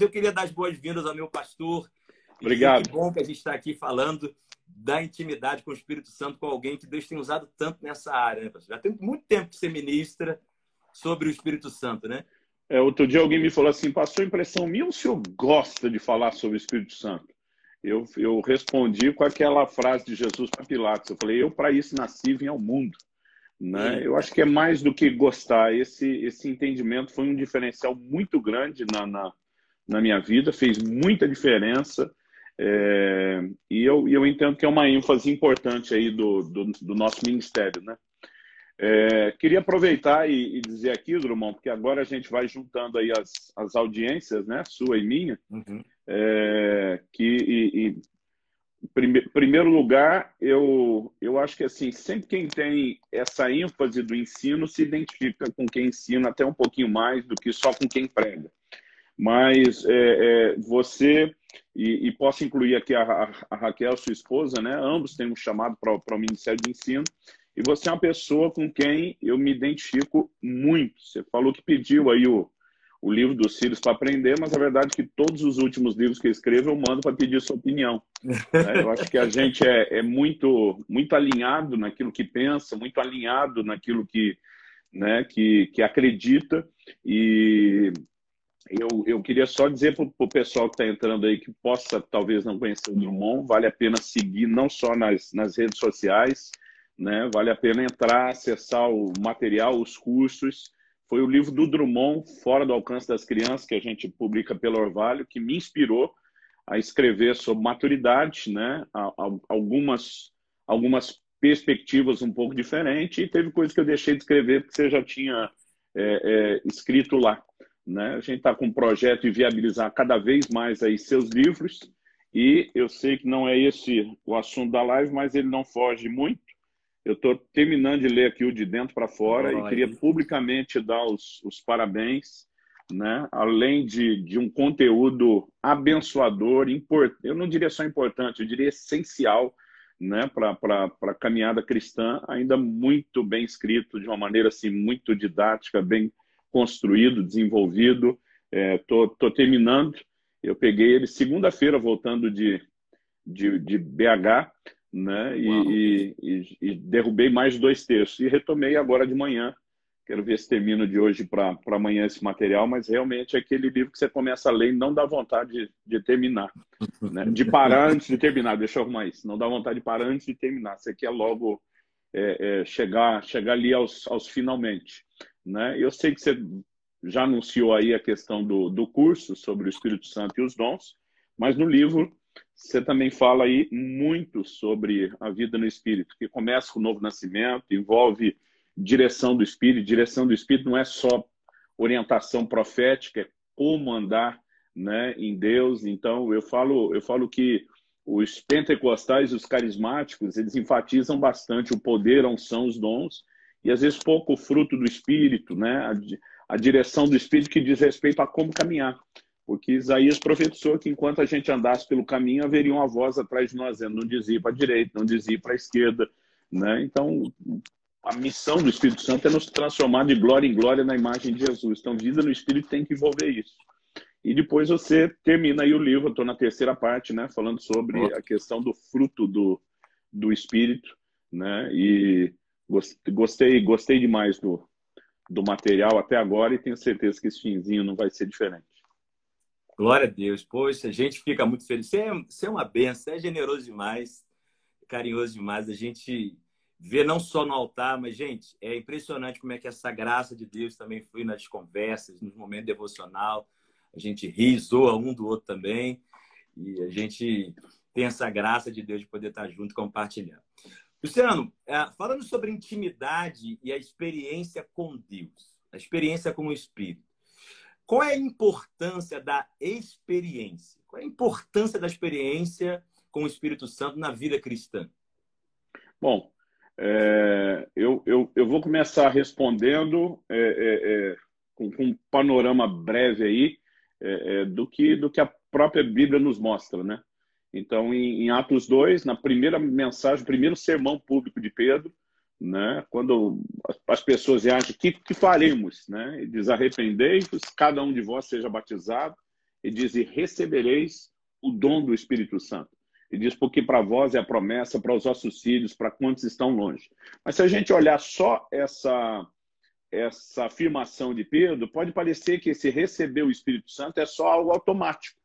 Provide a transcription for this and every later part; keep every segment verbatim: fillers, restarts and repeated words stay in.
queridos, eu queria dar as boas-vindas ao meu pastor. Obrigado. Que bom que a gente está aqui falando da intimidade com o Espírito Santo, com alguém que Deus tem usado tanto nessa área, né, pastor? Já tem muito tempo que você ministra sobre o Espírito Santo, né? É, outro dia alguém me falou assim, passou a impressão minha, o senhor gosta de falar sobre o Espírito Santo? Eu, eu respondi com aquela frase de Jesus para Pilatos, eu falei, eu para isso nasci, vim ao mundo. Né? Eu acho que é mais do que gostar. Esse, esse entendimento foi um diferencial muito grande na, na, na minha vida, fez muita diferença. É, e eu, eu entendo que é uma ênfase importante aí do, do, do nosso ministério, né? É, queria aproveitar e, e dizer aqui, Drummond, porque agora a gente vai juntando aí as, as audiências, né? Sua e minha. Uhum. É, que, e, e, prime, primeiro lugar, eu, eu acho que assim, sempre quem tem essa ênfase do ensino se identifica com quem ensina até um pouquinho mais do que só com quem prega. Mas é, é, você... E, e posso incluir aqui a, a, a Raquel, sua esposa, né? Ambos têm um chamado para o Ministério de Ensino. E você é uma pessoa com quem eu me identifico muito. Você falou que pediu aí o, o livro dos filhos para aprender, mas a verdade é que todos os últimos livros que eu escrevo eu mando para pedir sua opinião. Né? Eu acho que a gente é, é muito, muito alinhado naquilo que pensa, muito alinhado naquilo que, né, que, que acredita. E... Eu, eu queria só dizer para o pessoal que está entrando aí que possa, talvez, não conhecer o Drummond, vale a pena seguir não só nas, nas redes sociais, né? Vale a pena entrar, acessar o material, os cursos. Foi o livro do Drummond, Fora do Alcance das Crianças, que a gente publica pelo Orvalho, que me inspirou a escrever sobre maturidade, né? Algumas, algumas perspectivas um pouco diferentes, e teve coisa que eu deixei de escrever porque você já tinha é, é, escrito lá. Né? A gente está com um projeto de viabilizar cada vez mais aí seus livros e eu sei que não é esse o assunto da live, mas ele não foge muito. Eu estou terminando de ler aqui o De Dentro para Fora oh, e queria aí. publicamente dar os, os parabéns, né? Além de, de um conteúdo abençoador, import... eu não diria só importante, eu diria essencial, né? Para a caminhada cristã, ainda muito bem escrito, de uma maneira assim, muito didática, bem construído, desenvolvido. Estou terminando. Eu peguei ele segunda-feira, voltando de, de, de B H, né? e, e, e derrubei mais dois textos. E retomei agora de manhã. Quero ver se termino de hoje para amanhã esse material, mas realmente é aquele livro que você começa a ler e não dá vontade de, de terminar. Né? De parar antes de terminar. Deixa eu arrumar isso. Não dá vontade de parar antes de terminar. Você quer logo é, é, chegar, chegar ali aos, aos finalmente. Né? Eu sei que você já anunciou aí a questão do, do curso sobre o Espírito Santo e os dons, mas no livro você também fala aí muito sobre a vida no Espírito, que começa com o novo nascimento, envolve direção do Espírito. Direção do Espírito não é só orientação profética, é como andar, né, em Deus. Então eu falo, eu falo que os pentecostais e os carismáticos, eles enfatizam bastante o poder, a unção, os dons, e às vezes pouco fruto do Espírito, né? A, a direção do Espírito que diz respeito a como caminhar. Porque Isaías profetizou que enquanto a gente andasse pelo caminho, haveria uma voz atrás de nós dizendo, não desvie para a direita, não desvie para a esquerda. Né? Então, a missão do Espírito Santo é nos transformar de glória em glória na imagem de Jesus. Então, vida no Espírito tem que envolver isso. E depois você termina aí o livro, eu estou na terceira parte, né? Falando sobre a questão do fruto do, do Espírito. Né? E... Gostei, gostei demais do, do material até agora e tenho certeza que esse finzinho não vai ser diferente. Glória a Deus. Poxa, a gente fica muito feliz. Você é, você é uma benção, você é generoso demais, carinhoso demais. A gente vê não só no altar, mas, gente, é impressionante como é que essa graça de Deus também flui nas conversas, nos momentos devocional. A gente ri, zoa um do outro também. E a gente tem essa graça de Deus de poder estar junto compartilhando. Luciano, falando sobre intimidade e a experiência com Deus, a experiência com o Espírito, qual é a importância da experiência? Qual é a importância da experiência com o Espírito Santo na vida cristã? Bom, é, eu, eu, eu vou começar respondendo é, é, é, com, com um panorama breve aí é, é, do, que, do que a própria Bíblia nos mostra, né? Então, em Atos dois, na primeira mensagem, primeiro sermão público de Pedro, né, quando as pessoas acham, o que, que faremos? Né? Ele diz, arrependei-vos, cada um de vós seja batizado Ele diz, e recebereis o dom do Espírito Santo. Ele diz, porque para vós é a promessa, para os vossos filhos, para quantos estão longe. Mas se a gente olhar só essa, essa afirmação de Pedro, pode parecer que esse receber o Espírito Santo é só algo automático,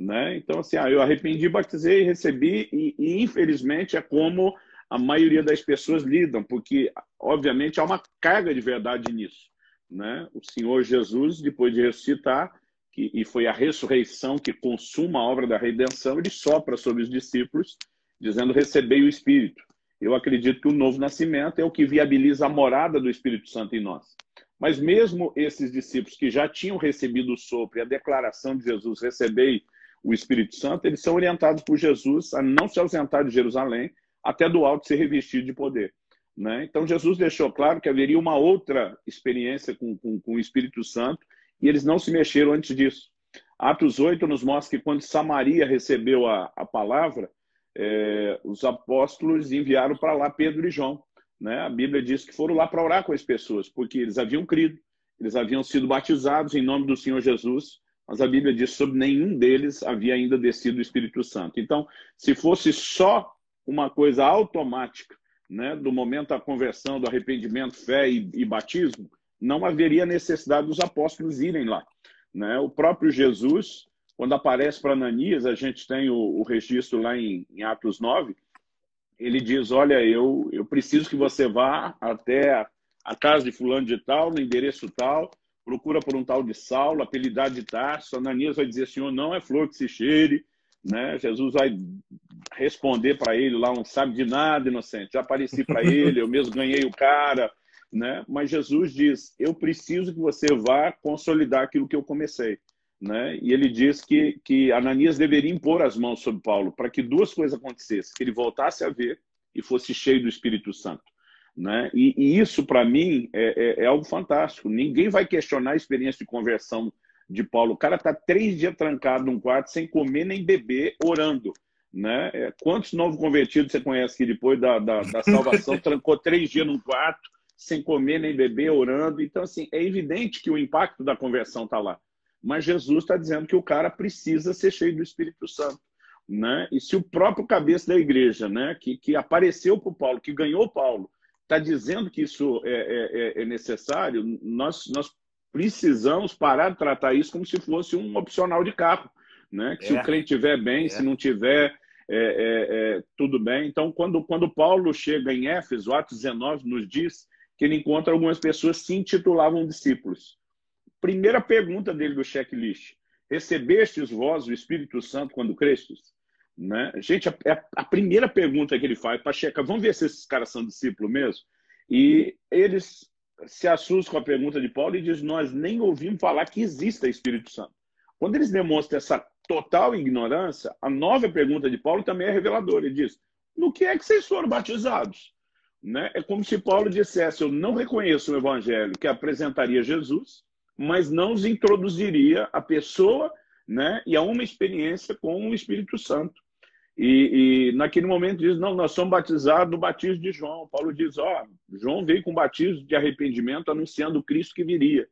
né? Então, assim, ah, eu arrependi, batizei, recebi, e, e infelizmente é como a maioria das pessoas lidam, porque, obviamente, há uma carga de verdade nisso, né? O Senhor Jesus, depois de ressuscitar, que, e foi a ressurreição que consuma a obra da redenção, ele sopra sobre os discípulos, dizendo, recebei o Espírito. Eu acredito que o novo nascimento é o que viabiliza a morada do Espírito Santo em nós. Mas mesmo esses discípulos que já tinham recebido o sopro e a declaração de Jesus, recebei o Espírito Santo, eles são orientados por Jesus a não se ausentar de Jerusalém, até do alto ser revestido de poder, né? Então Jesus deixou claro que haveria uma outra experiência com, com, com o Espírito Santo, e eles não se mexeram antes disso. Atos oito nos mostra que quando Samaria recebeu a, a palavra, é, os apóstolos enviaram para lá Pedro e João, né? A Bíblia diz que foram lá para orar com as pessoas, porque eles haviam crido, eles haviam sido batizados em nome do Senhor Jesus, mas a Bíblia diz que sobre nenhum deles havia ainda descido o Espírito Santo. Então, se fosse só uma coisa automática, né, do momento da conversão, do arrependimento, fé e, e batismo, não haveria necessidade dos apóstolos irem lá, né? O próprio Jesus, quando aparece para Ananias, a gente tem o, o registro lá em, em Atos nove, ele diz, olha, eu, eu preciso que você vá até a, a casa de fulano de tal, no endereço tal, procura por um tal de Saulo, apelidado de Tarso. Ananias vai dizer, senhor, não é flor que se cheire, né? Jesus vai responder para ele lá, não sabe de nada, inocente, já apareci para ele, eu mesmo ganhei o cara, né? Mas Jesus diz, eu preciso que você vá consolidar aquilo que eu comecei, né? E ele diz que, que Ananias deveria impor as mãos sobre Paulo para que duas coisas acontecessem, que ele voltasse a ver e fosse cheio do Espírito Santo, né? E, e isso para mim é, é, é algo fantástico. Ninguém vai questionar a experiência de conversão de Paulo. O cara está três dias trancado num quarto, sem comer nem beber, orando, né? Quantos novos convertidos você conhece que depois da, da, da salvação trancou três dias num quarto, sem comer nem beber, orando? Então, assim, é evidente que o impacto da conversão está lá. Mas Jesus está dizendo que o cara precisa ser cheio do Espírito Santo, né? E se o próprio cabeça da igreja, né, que, que apareceu para o Paulo, que ganhou Paulo, está dizendo que isso é, é, é necessário, nós, nós precisamos parar de tratar isso como se fosse um opcional de carro, né? Que é. Se o crente tiver bem, é. Se não tiver, é, é, é, tudo bem. Então, quando, quando Paulo chega em Éfeso, Atos dezenove nos diz que ele encontra algumas pessoas que se intitulavam discípulos. Primeira pergunta dele do checklist, recebestes vós o Espírito Santo quando crestes? Né? Gente, a, a primeira pergunta que ele faz para checar, vamos ver se esses caras são discípulos mesmo? E eles se assusta com a pergunta de Paulo e diz, nós nem ouvimos falar que exista Espírito Santo. Quando eles demonstram essa total ignorância, a nova pergunta de Paulo também é reveladora. Ele diz, no que é que vocês foram batizados? Né? É como se Paulo dissesse, eu não reconheço o Evangelho que apresentaria Jesus, mas não os introduziria a pessoa, né, e a uma experiência com o Espírito Santo. E, e naquele momento diz, não, nós somos batizados do batismo de João. Paulo diz, ó, João veio com batismo de arrependimento anunciando o Cristo que viria.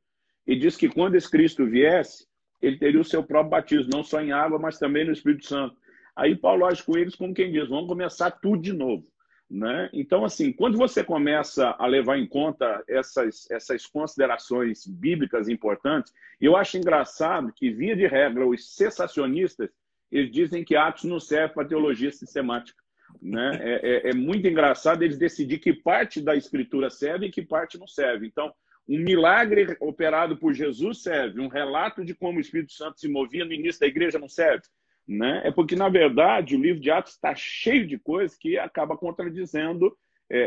E diz que quando esse Cristo viesse, ele teria o seu próprio batismo, não só em água, mas também no Espírito Santo. Aí Paulo age com eles como quem diz, vamos começar tudo de novo, né? Então, assim, quando você começa a levar em conta essas, essas considerações bíblicas importantes, eu acho engraçado que, via de regra, os cessacionistas, eles dizem que Atos não serve para teologia sistemática, né? É, é, é muito engraçado eles decidirem que parte da Escritura serve e que parte não serve. Então, um milagre operado por Jesus serve, um relato de como o Espírito Santo se movia no início da igreja não serve, né? É porque, na verdade, o livro de Atos está cheio de coisas que acaba contradizendo é, é,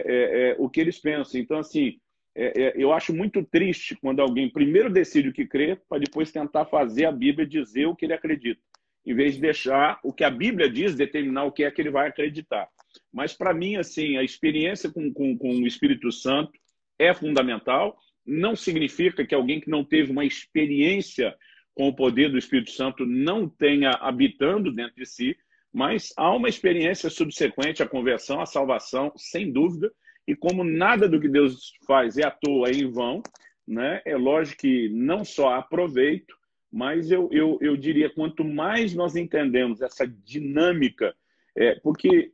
é, o que eles pensam. Então, assim, é, é, eu acho muito triste quando alguém primeiro decide o que crê para depois tentar fazer a Bíblia dizer o que ele acredita, em vez de deixar o que a Bíblia diz determinar o que é que ele vai acreditar. Mas, para mim, assim, a experiência com, com, com o Espírito Santo é fundamental. Não significa que alguém que não teve uma experiência com o poder do Espírito Santo não tenha habitando dentro de si, mas há uma experiência subsequente à conversão, à salvação, sem dúvida. E como nada do que Deus faz é à toa, é em vão, né? É lógico que não só aproveito, Mas eu, eu, eu diria, quanto mais nós entendemos essa dinâmica, é, porque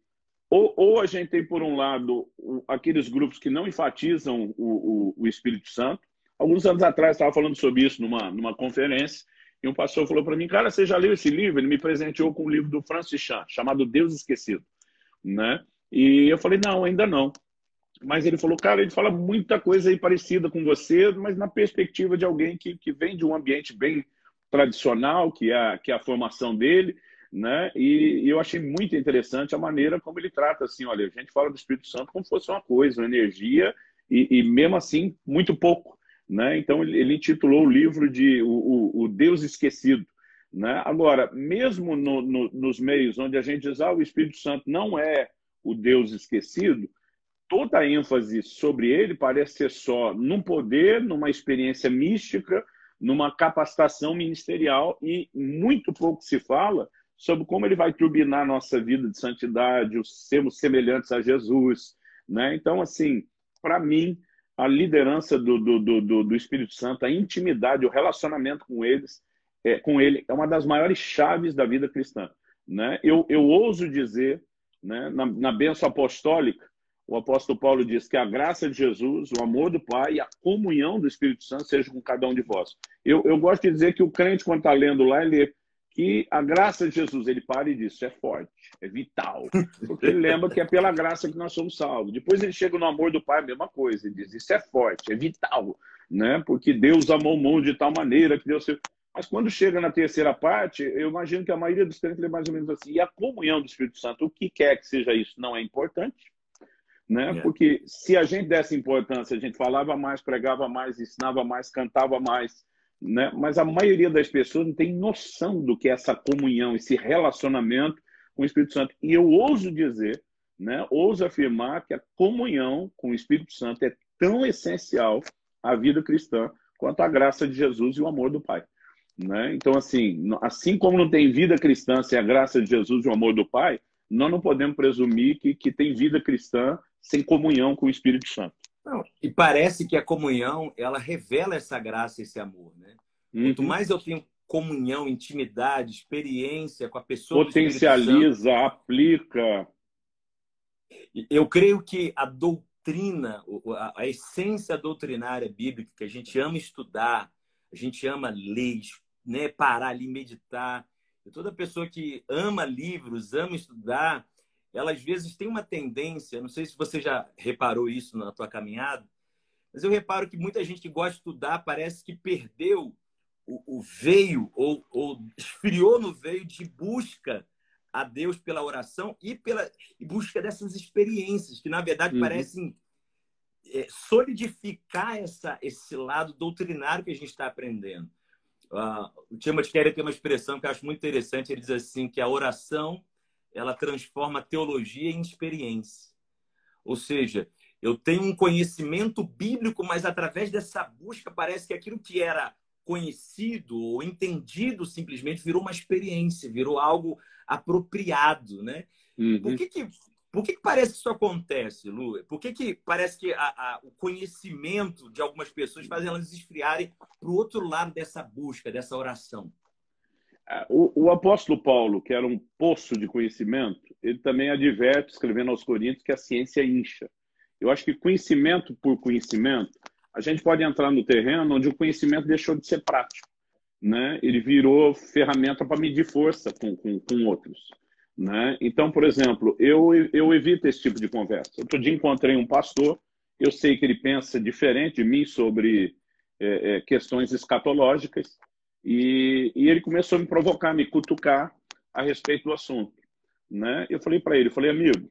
ou, ou a gente tem, por um lado, aqueles grupos que não enfatizam o, o, o Espírito Santo. Alguns anos atrás, estava falando sobre isso numa, numa conferência, e um pastor falou para mim, cara, você já leu esse livro? Ele me presenteou com um livro do Francis Chan, chamado Deus Esquecido, né? E eu falei, não, ainda não. Mas ele falou, cara, ele fala muita coisa aí parecida com você, mas na perspectiva de alguém que, que vem de um ambiente bem tradicional, que é, que é a formação dele, né? E, e eu achei muito interessante a maneira como ele trata, assim, olha, a gente fala do Espírito Santo como se fosse uma coisa, uma energia, e, e mesmo assim, muito pouco, né? Então, ele, ele intitulou o livro de O, o, o Deus Esquecido, né? Agora, mesmo no, no, nos meios onde a gente diz, ah, o Espírito Santo não é o Deus esquecido, toda a ênfase sobre ele parece ser só num poder, numa experiência mística, numa capacitação ministerial, e muito pouco se fala sobre como ele vai turbinar a nossa vida de santidade, os sermos semelhantes a Jesus, né? Então, assim, para mim, a liderança do, do, do, do Espírito Santo, a intimidade, o relacionamento com, eles, é, com ele é uma das maiores chaves da vida cristã, né? Eu, eu ouso dizer, né, na, na bênção apostólica, o apóstolo Paulo diz que a graça de Jesus, o amor do Pai e a comunhão do Espírito Santo seja com cada um de vós. Eu, eu gosto de dizer que o crente, quando está lendo lá, ele lê que a graça de Jesus, ele para e diz, isso é forte, é vital. Porque ele lembra que é pela graça que nós somos salvos. Depois ele chega no amor do Pai, a mesma coisa. Ele diz, isso é forte, é vital, né? Porque Deus amou o mundo de tal maneira que Deus... Mas quando chega na terceira parte, eu imagino que a maioria dos crentes lê mais ou menos assim. E a comunhão do Espírito Santo, o que quer que seja isso, não é importante. Né? Porque se a gente desse importância, a gente falava mais, pregava mais, ensinava mais, cantava mais, né? Mas a maioria das pessoas não tem noção do que é essa comunhão, esse relacionamento com o Espírito Santo. E eu ouso dizer, né? Ouso afirmar que a comunhão com o Espírito Santo é tão essencial à vida cristã quanto a graça de Jesus e o amor do Pai, né? Então, assim, assim como não tem vida cristã sem a graça de Jesus e o amor do Pai, nós não podemos presumir que, que tem vida cristã sem comunhão com o Espírito Santo. Não, e parece que a comunhão, ela revela essa graça, esse amor, né? Uhum. Quanto mais eu tenho comunhão, intimidade, experiência com a pessoa... Potencializa, Santo, aplica. Eu creio que a doutrina, a essência doutrinária bíblica, que a gente ama estudar, a gente ama ler, né? Parar ali, meditar. E toda pessoa que ama livros, ama estudar... ela às vezes tem uma tendência, não sei se você já reparou isso na tua caminhada, mas eu reparo que muita gente que gosta de estudar parece que perdeu o, o veio, ou, ou esfriou no veio de busca a Deus pela oração e pela e busca dessas experiências, que na verdade uhum. parecem é, solidificar essa, esse lado doutrinário que a gente está aprendendo. Uh, o Timothy Keller tem uma expressão que eu acho muito interessante, ele diz assim, que a oração ela transforma a teologia em experiência. Ou seja, eu tenho um conhecimento bíblico, mas através dessa busca parece que aquilo que era conhecido ou entendido simplesmente virou uma experiência, virou algo apropriado, né? Uhum. Por que que, por que que parece que isso acontece, Lu? Por que que parece que a, a, o conhecimento de algumas pessoas faz elas esfriarem para o outro lado dessa busca, dessa oração? O, o apóstolo Paulo, que era um poço de conhecimento, ele também adverte, escrevendo aos Coríntios, que a ciência incha. Eu acho que conhecimento por conhecimento, a gente pode entrar no terreno onde o conhecimento deixou de ser prático, né? Ele virou ferramenta para medir força com, com, com outros, né? Então, por exemplo, eu, eu evito esse tipo de conversa. Outro dia encontrei um pastor, eu sei que ele pensa diferente de mim sobre é, é, questões escatológicas, E, e ele começou a me provocar, me cutucar a respeito do assunto, né? Eu falei para ele, eu falei, amigo,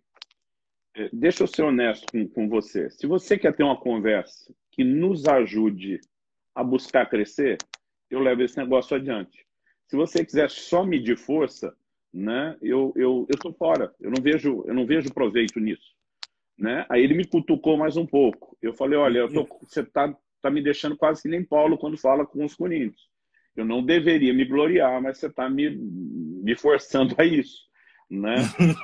deixa eu ser honesto com, com você. Se você quer ter uma conversa que nos ajude a buscar crescer, eu levo esse negócio adiante. Se você quiser só medir força, né? Eu eu eu tô fora. Eu não vejo eu não vejo proveito nisso, né? Aí ele me cutucou mais um pouco. Eu falei, olha, eu tô, você tá tá me deixando quase que nem Paulo quando fala com os coríntios. Eu não deveria me gloriar, mas você está me, me forçando a isso, né?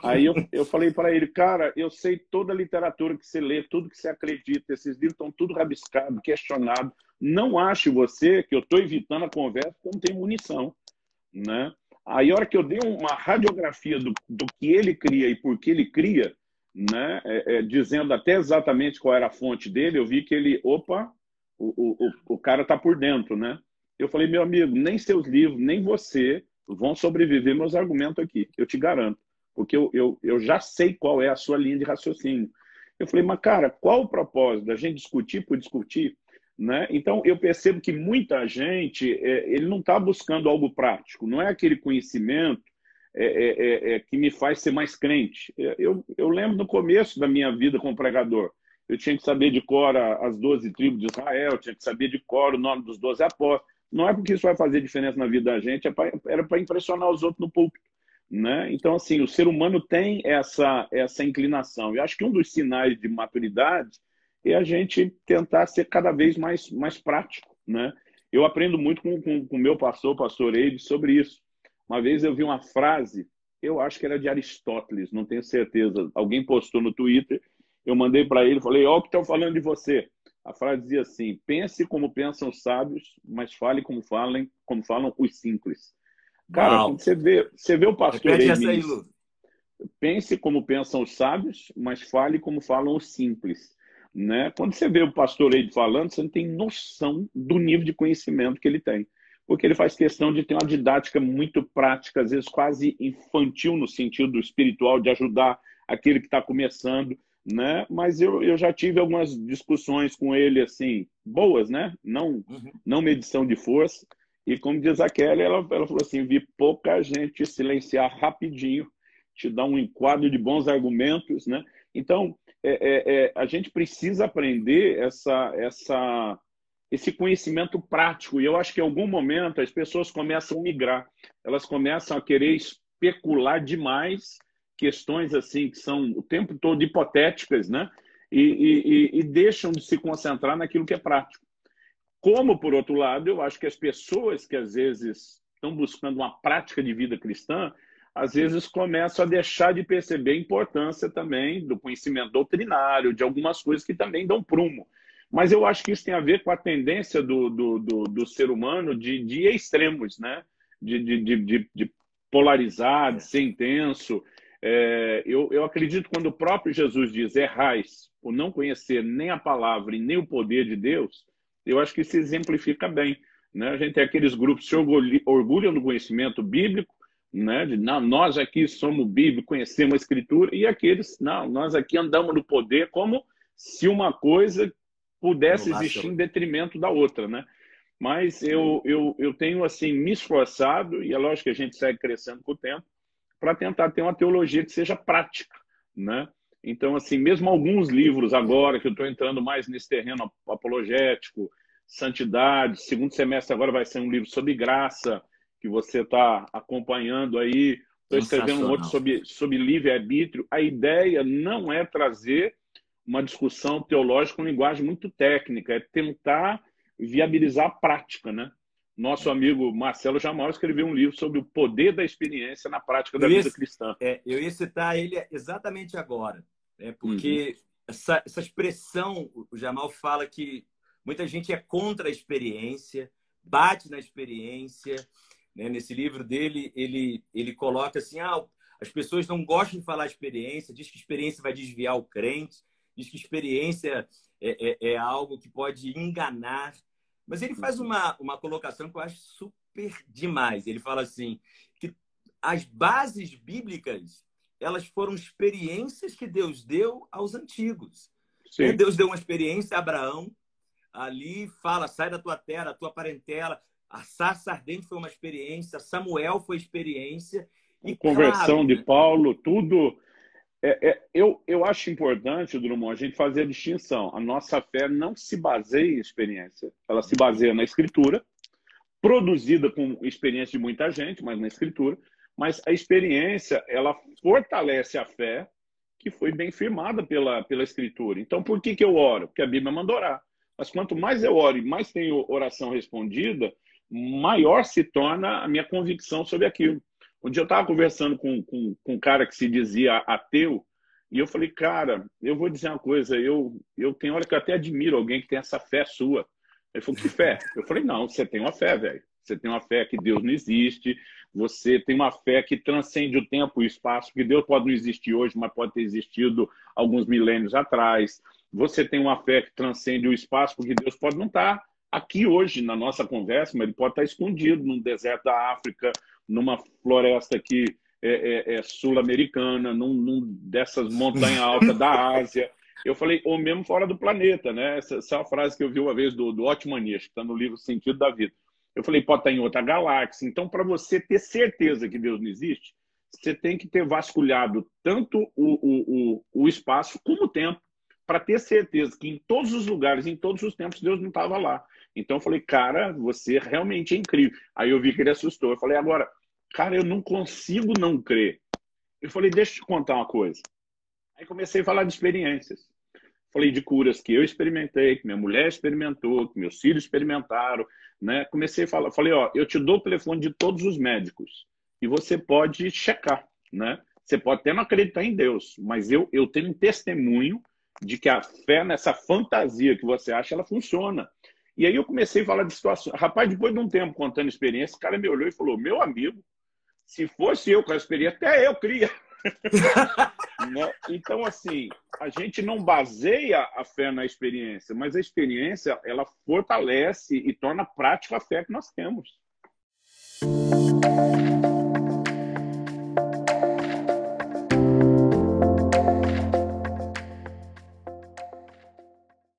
Aí eu, eu falei para ele, cara, eu sei toda a literatura que você lê, tudo que você acredita, esses livros estão tudo rabiscado, questionado. Não ache você que eu estou evitando a conversa porque não tem munição, né? Aí, a hora que eu dei uma radiografia do, do que ele cria e por que ele cria, né, é, é, dizendo até exatamente qual era a fonte dele, eu vi que ele, opa, o, o, o cara tá por dentro, né? Eu falei, meu amigo, nem seus livros, nem você vão sobreviver meus argumentos aqui, eu te garanto, porque eu, eu, eu já sei qual é a sua linha de raciocínio. Eu falei, mas cara, qual o propósito da gente discutir por discutir, né? Então, eu percebo que muita gente, é, ele não está buscando algo prático, não é aquele conhecimento é, é, é, que me faz ser mais crente. Eu, eu lembro no começo da minha vida como pregador, eu tinha que saber de cor as doze tribos de Israel, tinha que saber de cor o nome dos doze apóstolos. Não é porque isso vai fazer diferença na vida da gente, é pra, era para impressionar os outros no púlpito, né? Então, assim, o ser humano tem essa, essa inclinação. Eu acho que um dos sinais de maturidade é a gente tentar ser cada vez mais, mais prático, né? Eu aprendo muito com o com, com meu pastor, o pastor Eide, sobre isso. Uma vez eu vi uma frase, eu acho que era de Aristóteles, não tenho certeza. Alguém postou no Twitter, eu mandei para ele, falei, ó, o que estão falando de você. A frase dizia assim, pense como pensam os sábios, mas fale como falam, como falam os simples. Cara, você vê, você vê o pastor Eide, essa aí, Lu. Pense como pensam os sábios, mas fale como falam os simples. Né? Quando você vê o pastor Eide falando, você não tem noção do nível de conhecimento que ele tem, porque ele faz questão de ter uma didática muito prática, às vezes quase infantil no sentido espiritual, de ajudar aquele que está começando, né? Mas eu, eu já tive algumas discussões com ele assim, boas, né? Não, uhum. não medição de força. E como diz a Kelly, ela, ela falou assim, vi pouca gente silenciar rapidinho, te dar um enquadro de bons argumentos, né? Então É, é, é, a gente precisa aprender essa, essa, esse conhecimento prático. E eu acho que em algum momento as pessoas começam a migrar. Elas começam a querer especular demais questões assim que são o tempo todo hipotéticas, né? E, e, e, e deixam de se concentrar naquilo que é prático. Como, por outro lado, eu acho que as pessoas que às vezes estão buscando uma prática de vida cristã às vezes começam a deixar de perceber a importância também do conhecimento doutrinário, de algumas coisas que também dão prumo. Mas eu acho que isso tem a ver com a tendência do, do, do, do ser humano de, de extremos, né? De, de, de, de, de polarizar, de ser intenso. É, eu, eu acredito quando o próprio Jesus diz errais, por não conhecer nem a palavra e nem o poder de Deus, eu acho que isso exemplifica bem, né? A gente tem aqueles grupos que se orgulham do conhecimento bíblico, né? De, não, nós aqui somos bíblicos, conhecemos a escritura, e aqueles, não, nós aqui andamos no poder como se uma coisa pudesse não, existir não. em detrimento da outra, né? Mas eu, eu, eu tenho assim me esforçado, e é lógico que a gente segue crescendo com o tempo, para tentar ter uma teologia que seja prática, né? Então, assim, mesmo alguns livros agora, que eu estou entrando mais nesse terreno apologético, santidade, segundo semestre agora vai ser um livro sobre graça, que você está acompanhando aí. Estou escrevendo um outro sobre, sobre livre-arbítrio. A ideia não é trazer uma discussão teológica com linguagem muito técnica, é tentar viabilizar a prática, né? Nosso amigo Marcelo Jamal escreveu um livro sobre o poder da experiência na prática da eu vida ia, cristã. É, eu ia citar ele exatamente agora, né? Porque uhum. essa, essa expressão, o Jamal fala que muita gente é contra a experiência, bate na experiência. Nesse livro dele, ele, ele coloca assim, ah, as pessoas não gostam de falar experiência, diz que experiência vai desviar o crente, diz que experiência é, é, é algo que pode enganar. Mas ele faz uma, uma colocação que eu acho super demais. Ele fala assim, que as bases bíblicas, elas foram experiências que Deus deu aos antigos. Sim. Deus deu uma experiência a Abraão, ali fala, sai da tua terra, da tua parentela. A sarça ardente foi uma experiência, Samuel foi experiência. E, a conversão claro, de Paulo, tudo. É, é, eu, eu acho importante, Drummond, a gente fazer a distinção. A nossa fé não se baseia em experiência. Ela se baseia na escritura, produzida com experiência de muita gente, mas na escritura. Mas a experiência, ela fortalece a fé que foi bem firmada pela, pela escritura. Então, por que, que eu oro? Porque a Bíblia manda orar. Mas quanto mais eu oro e mais tenho oração respondida, maior se torna a minha convicção sobre aquilo. Um dia eu estava conversando com, com, com um cara que se dizia ateu, e eu falei, cara, eu vou dizer uma coisa, eu, eu tenho hora que eu até admiro alguém que tem essa fé sua. Ele falou, que fé? Eu falei, não, você tem uma fé, velho. Você tem uma fé que Deus não existe, você tem uma fé que transcende o tempo e o espaço, que Deus pode não existir hoje, mas pode ter existido alguns milênios atrás. Você tem uma fé que transcende o espaço, porque Deus pode não estar aqui hoje na nossa conversa, mas ele pode estar escondido num deserto da África, numa floresta aqui é, é, é sul-americana, num, num dessas montanhas altas da Ásia. Eu falei, ou mesmo fora do planeta, né? Essa, essa é uma frase que eu vi uma vez do, do Otmanias, que está no livro Sentido da Vida. Eu falei, pode estar em outra galáxia. Então, para você ter certeza que Deus não existe, você tem que ter vasculhado tanto o, o, o, o espaço como o tempo, para ter certeza que em todos os lugares, em todos os tempos, Deus não estava lá. Então, eu falei, cara, você realmente é incrível. Aí eu vi que ele assustou. Eu falei, agora, cara, eu não consigo não crer. Eu falei, deixa eu te contar uma coisa. Aí comecei a falar de experiências. Falei de curas que eu experimentei, que minha mulher experimentou, que meus filhos experimentaram, né? Comecei a falar, falei, ó, eu te dou o telefone de todos os médicos e você pode checar, né? Você pode até não acreditar em Deus, mas eu, eu tenho um testemunho de que a fé nessa fantasia que você acha, ela funciona. E aí eu comecei a falar de situações. Rapaz, depois de um tempo contando experiência, o cara me olhou e falou, meu amigo, se fosse eu com a experiência, até eu cria. Então, assim, a gente não baseia a fé na experiência, mas a experiência, ela fortalece e torna prática a fé que nós temos.